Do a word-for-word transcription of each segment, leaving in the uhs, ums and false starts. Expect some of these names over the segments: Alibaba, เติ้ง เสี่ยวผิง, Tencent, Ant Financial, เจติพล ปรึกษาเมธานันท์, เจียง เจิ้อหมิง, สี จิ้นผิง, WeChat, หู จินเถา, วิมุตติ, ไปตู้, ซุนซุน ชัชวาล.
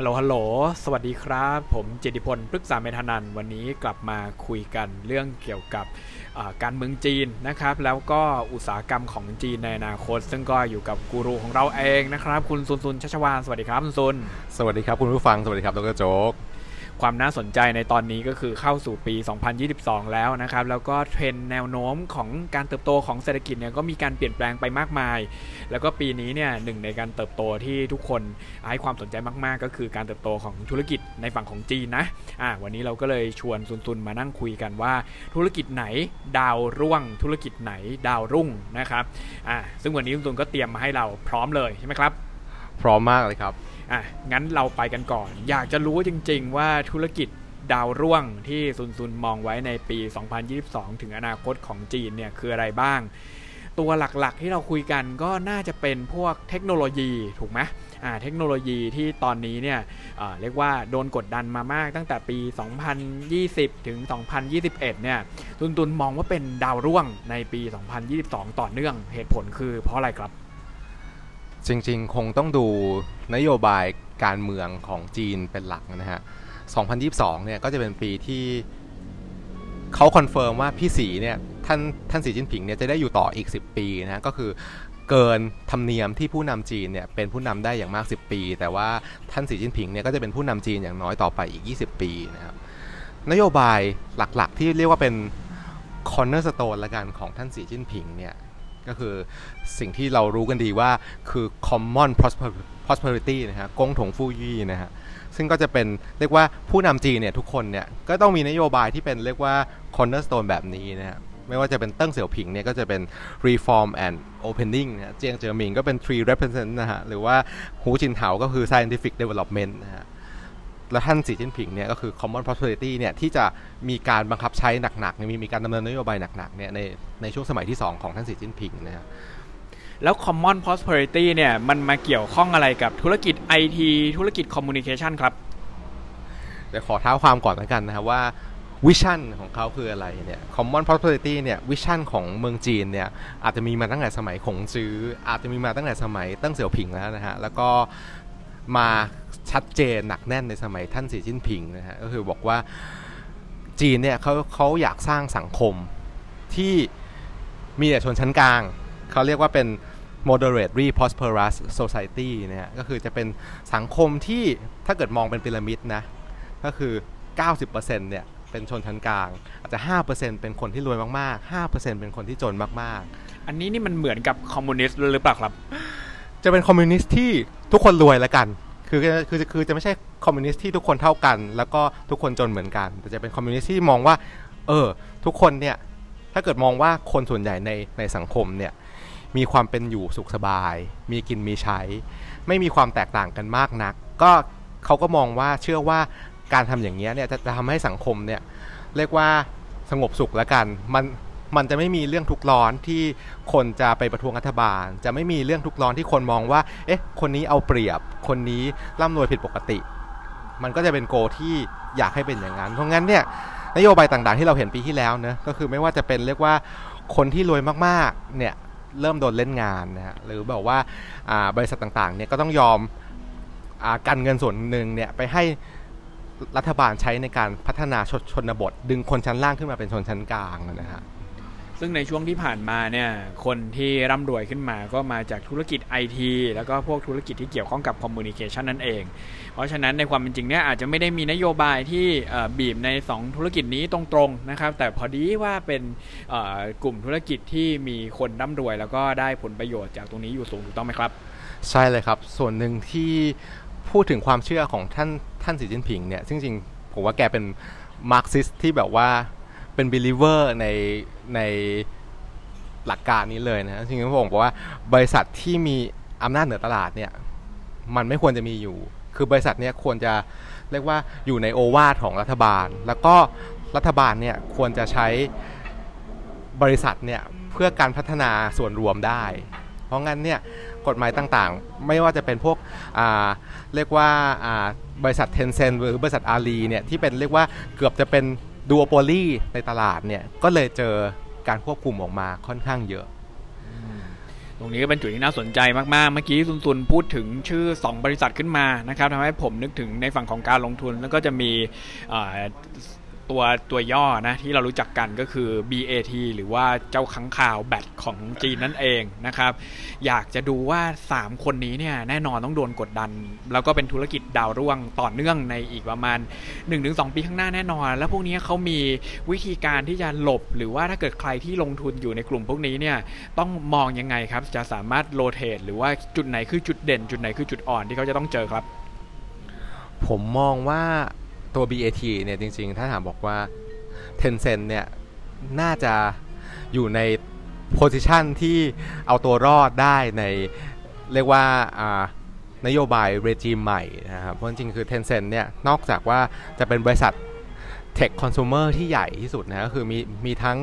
ฮัลโหลฮัลโหลสวัสดีครับผมเจติพลปรึกษาเมธานันท์วันนี้กลับมาคุยกันเรื่องเกี่ยวกับการเมืองจีนนะครับแล้วก็อุตสาหกรรมของจีนในอนาคตซึ่งก็อยู่กับกูรูของเราเองนะครับคุณซุนซุนชัชวาลสวัสดีครับคุณซุนสวัสดีครับคุณผู้ฟังสวัสดีครับดร.โจ๊กความน่าสนใจในตอนนี้ก็คือเข้าสู่ปีสองพันยี่สิบสองแล้วนะครับแล้วก็เทรนแนวโน้มของการเติบโตของเศรษฐกิจเนี่ยก็มีการเปลี่ยนแปลงไปมากมายแล้วก็ปีนี้เนี่ยหนึ่งในการเติบโตที่ทุกคนให้ความสนใจมากๆก็คือการเติบโตของธุรกิจในฝั่งของจีนนะอ่ะวันนี้เราก็เลยชวนซุนซุนมานั่งคุยกันว่าธุรกิจไหนดาวร่วงธุรกิจไหนดาวรุ่งนะครับอ่ะซึ่งวันนี้ซุนซุนก็เตรียมมาให้เราพร้อมเลยใช่ไหมครับพร้อมมากเลยครับอ่ะงั้นเราไปกันก่อนอยากจะรู้จริงๆว่าธุรกิจดาวร่วงที่ซุนซุนมองไว้ในปีสองพันยี่สิบสองถึงอนาคตของจีนเนี่ยคืออะไรบ้างตัวหลักๆที่เราคุยกันก็น่าจะเป็นพวกเทคโนโลยีถูกไหมอ่าเทคโนโลยีที่ตอนนี้เนี่ยเอ่อเรียกว่าโดนกดดันมามากตั้งแต่ปีสองพันยี่สิบถึงสองพันยี่สิบเอ็ดเนี่ยซุนซุนมองว่าเป็นดาวร่วงในปีสองพันยี่สิบสองต่อเนื่องเหตุผลคือเพราะอะไรครับจริงๆคงต้องดูนโยบายการเมืองของจีนเป็นหลักนะฮะสองพันยี่สิบสองเนี่ยก็จะเป็นปีที่เขาคอนเฟิร์มว่าพี่สีเนี่ยท่านท่านสีจิ้นผิงเนี่ยจะได้อยู่ต่ออีกสิบปีนะฮะก็คือเกินธรรมเนียมที่ผู้นำจีนเนี่ยเป็นผู้นำได้อย่างมากสิบปีแต่ว่าท่านสีจิ้นผิงเนี่ยก็จะเป็นผู้นำจีนอย่างน้อยต่อไปอีกยี่สิบปีนะครับนโยบายหลักๆที่เรียกว่าเป็นคอร์เนอร์สโตนละกันของท่านสีจิ้นผิงเนี่ยก็คือสิ่งที่เรารู้กันดีว่าคือ common prosperity นะฮะกงถงฟู่ยี่นะฮะซึ่งก็จะเป็นเรียกว่าผู้นำจีนเนี่ยทุกคนเนี่ยก็ต้องมีนโยบายที่เป็นเรียกว่า cornerstone แบบนี้นะฮะไม่ว่าจะเป็นเติ้งเสี่ยวผิงเนี่ยก็จะเป็น reform and opening นะเจียงเจิ้อหมิงก็เป็น three represent นะฮะหรือว่าหูจินเถาก็คือ scientific development นะฮะและท่านสีจิ้นผิงเนี่ยก็คือ common prosperity เนี่ยที่จะมีการบังคับใช้หนักๆมีมีการดำเนินนโยบายหนักๆเนี่ยในในช่วงสมัยที่สองของท่านสีจิ้นผิงนะครับแล้ว common prosperity เนี่ยมันมาเกี่ยวข้องอะไรกับธุรกิจ ไอ ที ธุรกิจ communication ครับเดี๋ยวขอเท้าความก่อนแล้วกันนะครับว่าวิชั่นของเขาคืออะไรเนี่ย common prosperity เนี่ยวิชั่นของเมืองจีนเนี่ยอาจจะมีมาตั้งแต่สมัยขงจื้ออาจจะมีมาตั้งแต่สมัยเติ้งเสี่ยวผิงแล้วนะฮะแล้วก็มาชัดเจนหนักแน่นในสมัยท่านสีจิ้นผิงนะฮะก็คือบอกว่าจีนเนี่ยเขาเขาอยากสร้างสังคมที่มีแต่ชนชั้นกลางเขาเรียกว่าเป็น moderately prosperous society นะฮะก็คือจะเป็นสังคมที่ถ้าเกิดมองเป็นพีระมิดนะก็คือ เก้าสิบเปอร์เซ็นต์ เนี่ยเป็นชนชั้นกลางอาจจะ ห้าเปอร์เซ็นต์ เป็นคนที่รวยมากๆ ห้าเปอร์เซ็นต์ เป็นคนที่จนมากๆอันนี้นี่มันเหมือนกับคอมมิวนิสต์หรือเปล่าครับจะเป็นคอมมิวนิสต์ที่ทุกคนรวยละกันคือคือคือจะไม่ใช่คอมมิวนิสต์ที่ทุกคนเท่ากันแล้วก็ทุกคนจนเหมือนกันแต่จะเป็นคอมมิวนิสต์ที่มองว่าเออทุกคนเนี่ยถ้าเกิดมองว่าคนส่วนใหญ่ในในสังคมเนี่ยมีความเป็นอยู่สุขสบายมีกินมีใช้ไม่มีความแตกต่างกันมากนักก็เขาก็มองว่าเชื่อว่าการทำอย่างเงี้ยเนี่ยจะจะทำให้สังคมเนี่ยเรียกว่าสงบสุขละกันมันมันจะไม่มีเรื่องทุกข์ร้อนที่คนจะไปประท้วงรัฐบาลจะไม่มีเรื่องทุกข์ร้อนที่คนมองว่าเอ๊ะคนนี้เอาเปรียบคนนี้ร่ำรวยผิดปกติมันก็จะเป็นโกที่อยากให้เป็นอย่างนั้นเพราะงั้นเนี่ยนโยบายต่างๆที่เราเห็นปีที่แล้วนะก็คือไม่ว่าจะเป็นเรียกว่าคนที่รวยมากๆเนี่ยเริ่มโดนเล่นงานนะฮะหรือแบบว่าบริษัทต่างๆเนี่ยก็ต้องยอมกันเงินส่วนหนึ่งเนี่ยไปให้รัฐบาลใช้ในการพัฒนาชนบทดึงคนชั้นล่างขึ้นมาเป็นชนชั้นกลางนะฮะซึ่งในช่วงที่ผ่านมาเนี่ยคนที่ร่ำรวยขึ้นมาก็มาจากธุรกิจ ไอ ที แล้วก็พวกธุรกิจที่เกี่ยวข้องกับ Communication นั่นเองเพราะฉะนั้นในความเป็นจริงเนี่ยอาจจะไม่ได้มีนโยบายที่บีบในสองธุรกิจนี้ตรงๆนะครับแต่พอดีว่าเป็นกลุ่มธุรกิจที่มีคนร่ำรวยแล้วก็ได้ผลประโยชน์จากตรงนี้อยู่สูงถูกต้องไหมครับใช่เลยครับส่วนหนึ่งที่พูดถึงความเชื่อของท่านท่านสีจิ้นผิงเนี่ยจริงๆผมว่าแกเป็นมาร์กซิสต์ที่แบบว่าเป็น believer ในในหลักการนี้เลยนะจริงๆผมบอกว่าบริษัทที่มีอำนาจเหนือตลาดเนี่ยมันไม่ควรจะมีอยู่คือบริษัทเนี่ยควรจะเรียกว่าอยู่ในโอวาทของรัฐบาลแล้วก็รัฐบาลเนี่ยควรจะใช้บริษัทเนี่ยเพื่อการพัฒนาส่วนรวมได้เพราะงั้นเนี่ยกฎหมายต่างๆไม่ว่าจะเป็นพวกอ่าเรียกว่าอ่าบริษัท Tencent หรือบริษัท Ali เนี่ยที่เป็นเรียกว่าเกือบจะเป็นดูโอโปลีในตลาดเนี่ยก็เลยเจอการควบคุมออกมาค่อนข้างเยอะ ตรงนี้ก็เป็นจุดที่น่าสนใจมากๆเมื่อกี้ซุนซุนพูดถึงชื่อสองบริษัทขึ้นมานะครับทำให้ผมนึกถึงในฝั่งของการลงทุนแล้วก็จะมีตัวตัวย่อนะที่เรารู้จักกันก็คือ บี เอ ที หรือว่าเจ้าค้างคาวแบตของจีนนั่นเองนะครับอยากจะดูว่าสามคนนี้เนี่ยแน่นอนต้องโดนกดดันแล้วก็เป็นธุรกิจดาวร่วงต่อเนื่องในอีกประมาณ หนึ่งถึงสอง ปีข้างหน้าแน่นอนแล้วพวกนี้เขามีวิธีการที่จะหลบหรือว่าถ้าเกิดใครที่ลงทุนอยู่ในกลุ่มพวกนี้เนี่ยต้องมองยังไงครับจะสามารถโรเทตหรือว่าจุดไหนคือจุดเด่นจุดไหนคือจุดอ่อนที่เขาจะต้องเจอครับผมมองว่าตัว บี เอ ที เนี่ยจริงๆถ้าถามบอกว่า Tencent เนี่ยน่าจะอยู่ในโพซิชันที่เอาตัวรอดได้ในเรียกว่านโยบายเรจิมใหม่นะครับเพราะจริงๆคือ Tencent เนี่ยนอกจากว่าจะเป็นบริษัท Tech Consumer ที่ใหญ่ที่สุดนะก็คือมีมีทั้ง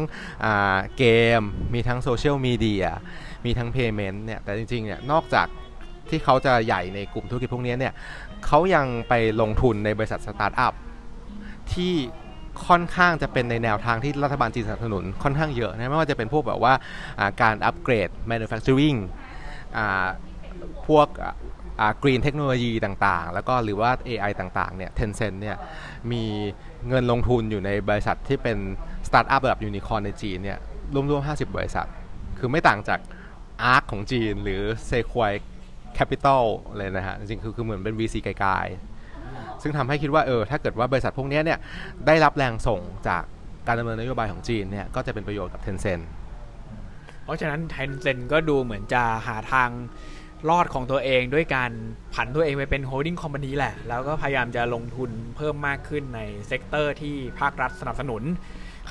เกมมีทั้งโซเชียลมีเดียมีทั้ง Payment เนี่ยแต่จริงๆเนี่ยนอกจากที่เขาจะใหญ่ในกลุ่มธุรกิจพวกนี้เนี่ยเขายังไปลงทุนในบริษัทสตาร์ทอัพที่ค่อนข้างจะเป็นในแนวทางที่รัฐบาลจีนสนับสนุนค่อนข้างเยอะนะไม่ว่าจะเป็นพวกแบบว่าการอัปเกรด manufacturing พวก green technology ต่างๆแล้วก็หรือว่า เอ ไอ ต่างๆเนี่ย Tencent เนี่ยมีเงินลงทุนอยู่ในบริษัทที่เป็นสตาร์ทอัพแบบยูนิคอร์นในจีนเนี่ยรวมๆห้าสิบบริษัทคือไม่ต่างจาก อาร์ค ของจีนหรือเซควายCapital เลยนะฮะจริงๆคือคือเหมือนเป็น วี ซี ไกลๆซึ่งทำให้คิดว่าเออถ้าเกิดว่าบริษัทพวกนี้เนี่ยได้รับแรงส่งจากการดำเนินนโยบายของจีนเนี่ยก็จะเป็นประโยชน์กับ Tencent เพราะฉะนั้น Tencent ก็ดูเหมือนจะหาทางรอดของตัวเองด้วยการผันตัวเองไปเป็น Holding Company แหละแล้วก็พยายามจะลงทุนเพิ่มมากขึ้นในเซกเตอร์ที่ภาครัฐสนับสนุน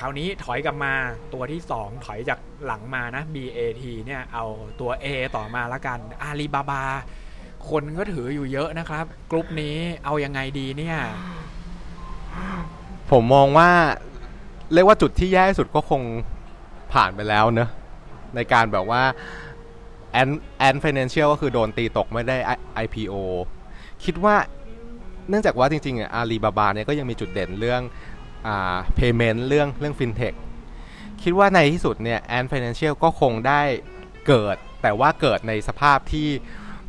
คราวนี้ถอยกลับมาตัวที่สองถอยจากหลังมานะ บี เอ ที เนี่ยเอาตัว A ต่อมาละกัน Alibaba คนก็ถืออยู่เยอะนะครับกลุ่มนี้เอายังไงดีเนี่ยผมมองว่าเรียกว่าจุดที่แย่ที่สุดก็คงผ่านไปแล้วเนอะในการแบบว่า Ant Ant Financial ก็คือโดนตีตกไม่ได้ ไอ พี โอ คิดว่าเนื่องจากว่าจริงๆอ่ะ Alibaba เนี่ยก็ยังมีจุดเด่นเรื่องpayment เรื่องเรื่อง fintech คิดว่าในที่สุดเนี่ย Ant Financial ก็คงได้เกิดแต่ว่าเกิดในสภาพที่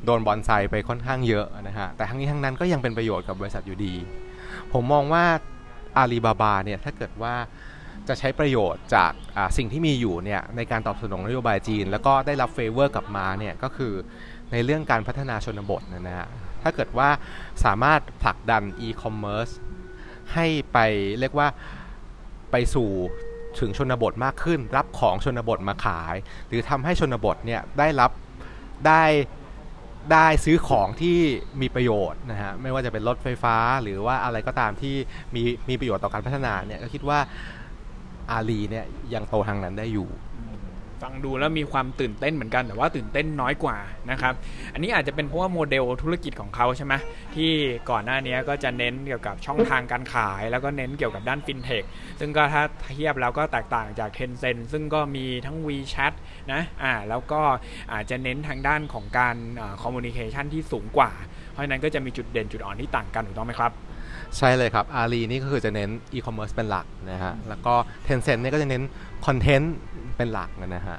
โดนบอนไซไปค่อนข้างเยอะนะฮะแต่ทั้งนี้ทั้งนั้นก็ยังเป็นประโยชน์กับบริษัทอยู่ดีผมมองว่า Alibaba เนี่ยถ้าเกิดว่าจะใช้ประโยชน์จากสิ่งที่มีอยู่เนี่ยในการตอบสนองนโยบายจีนแล้วก็ได้รับ favor กลับมาเนี่ยก็คือในเรื่องการพัฒนาชนบทนะฮะถ้าเกิดว่าสามารถผลักดัน e-commerceให้ไปเรียกว่าไปสู่ถึงชนบทมากขึ้นรับของชนบทมาขายหรือทำให้ชนบทเนี่ยได้รับได้ได้ซื้อของที่มีประโยชน์นะฮะไม่ว่าจะเป็นรถไฟฟ้าหรือว่าอะไรก็ตามที่มีมีประโยชน์ต่อการพัฒนาเนี่ยก็คิดว่าอาลีเนี่ยยังโตทางนั้นได้อยู่ฟังดูแล้วมีความตื่นเต้นเหมือนกันแต่ว่าตื่นเต้นน้อยกว่านะครับอันนี้อาจจะเป็นเพราะว่าโมเดลธุรกิจของเขาใช่ไหมที่ก่อนหน้านี้ก็จะเน้นเกี่ยวกับช่องทางการขายแล้วก็เน้นเกี่ยวกับด้านฟินเทคซึ่งก็ถ้าเทียบแล้วก็แตกต่างจาก Tencent ซึ่งก็มีทั้ง WeChat นะอ่าแล้วก็อาจจะเน้นทางด้านของการคอมมูนิเคชันที่สูงกว่าเพราะฉะนั้นก็จะมีจุดเด่นจุดอ่อนที่ต่างกันถูกต้องไหมครับใช่เลยครับอาลีนี่ก็คือจะเน้นอีคอมเมิร์ซเป็นหลักนะฮะแล้วก็ Tencent เนี่ยก็จะเน้นคอนเทนต์เป็นหลักนะฮะ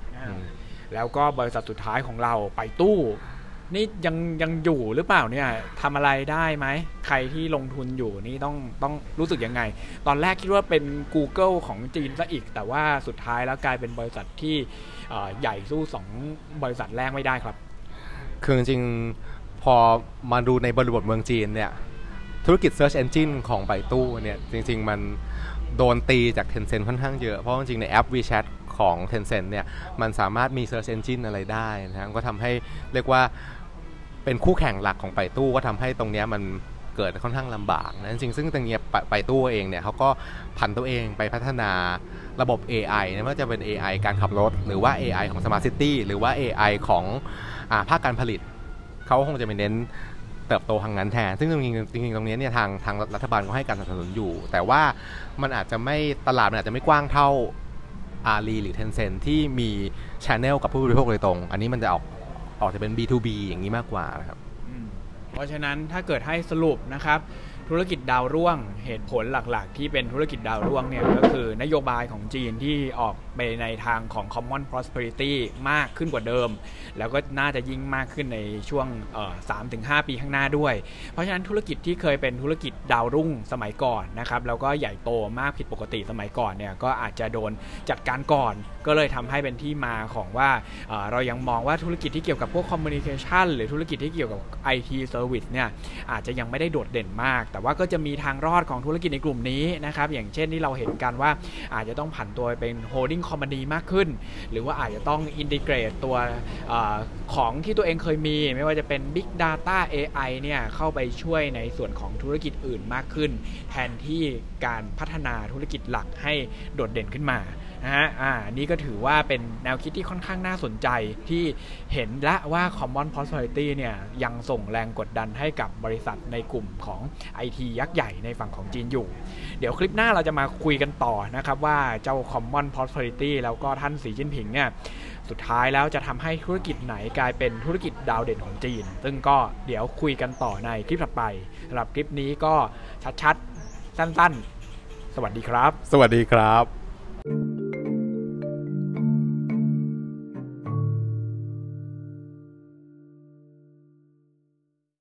แล้วก็บริษัทสุดท้ายของเราไปตู้นี่ยังยังอยู่หรือเปล่าเนี่ยทำอะไรได้ไหมใครที่ลงทุนอยู่นี่ต้องต้องรู้สึกยังไงตอนแรกคิดว่าเป็น Google ของจีนซะอีกแต่ว่าสุดท้ายแล้วกลายเป็นบริษัทที่ใหญ่สู้สองบริษัทแรกไม่ได้ครับคือจริงๆพอมาดูในบริบทเมืองจีนเนี่ยธุรกิจ Search Engine ของไปตู้เนี่ยจริงๆมันโดนตีจาก Tencent ค่อนข้างเยอะเพราะจริงๆในแอป WeChat ของ Tencent เนี่ยมันสามารถมี Search Engine อะไรได้นะก็ทำให้เรียกว่าเป็นคู่แข่งหลักของไปตู้ก็ทำให้ตรงนี้มันเกิดค่อนข้างลำบากนะจริงๆซึ่งตรงนี้ไปตู้เองเนี่ยเขาก็ผันตัวเองไปพัฒนาระบบ เอ ไอ นะไม่ว่าจะเป็น เอ ไอ การขับรถหรือว่า เอ ไอ ของ Smart City หรือว่า เอ ไอ ของอ่าภาคการผลิตเขาคงจะไปเน้นเติบโตทางนั้นแทนซึ่งจริงๆจริงๆตรงนี้เนี่ยทางทางรัฐบาลก็ให้การสนับสนุนอยู่แต่ว่ามันอาจจะไม่ตลาดมันอาจจะไม่กว้างเท่า Alibaba หรือ Tencent ที่มี channel กับผู้บริโภคโดยตรงอันนี้มันจะออกออกจะเป็น บี ทู บี อย่างนี้มากกว่านะครับเพราะฉะนั้นถ้าเกิดให้สรุปนะครับ ธุรกิจดาวร่วงเหตุผลหลักๆที่เป็นธุรกิจดาวร่วงเนี่ยก็คือนโยบายของจีนที่ออกไปในทางของ common prosperity มากขึ้นกว่าเดิมแล้วก็น่าจะยิ่งมากขึ้นในช่วง สามถึงห้า ปีข้างหน้าด้วยเพราะฉะนั้นธุรกิจที่เคยเป็นธุรกิจดาวรุ่งสมัยก่อนนะครับแล้วก็ใหญ่โตมากผิดปกติสมัยก่อนเนี่ยก็อาจจะโดนจัดการก่อนก็เลยทำให้เป็นที่มาของว่า เอ่อ เรายังมองว่าธุรกิจที่เกี่ยวกับพวก communication หรือธุรกิจที่เกี่ยวกับ ไอ ที service เนี่ยอาจจะยังไม่ได้โดดเด่นมากแต่ว่าก็จะมีทางรอดของธุรกิจในกลุ่มนี้นะครับอย่างเช่นที่เราเห็นกันว่าอาจจะต้องผันตัวเป็น holding company มากขึ้นหรือว่าอาจจะต้อง integrate ตัวเอ่อของที่ตัวเองเคยมีไม่ว่าจะเป็น big data เอ ไอ เนี่ยเข้าไปช่วยในส่วนของธุรกิจอื่นมากขึ้นแทนที่การพัฒนาธุรกิจหลักให้โดดเด่นขึ้นมานะฮะอ่านี่ก็ถือว่าเป็นแนวคิดที่ค่อนข้างน่าสนใจที่เห็นละว่า Common Prosperity เนี่ยยังส่งแรงกดดันให้กับบริษัทในกลุ่มของ ไอ ที ยักษ์ใหญ่ในฝั่งของจีนอยู่เดี๋ยวคลิปหน้าเราจะมาคุยกันต่อนะครับว่าเจ้า Common Prosperity แล้วก็ท่านสีจิ้นผิงเนี่ยสุดท้ายแล้วจะทำให้ธุรกิจไหนกลายเป็นธุรกิจดาวเด่นของจีนซึ่งก็เดี๋ยวคุยกันต่อในคลิปถัดไปสำหรับคลิปนี้ก็ชัดๆสั้นๆสวัสดีครับสวัสดีครับ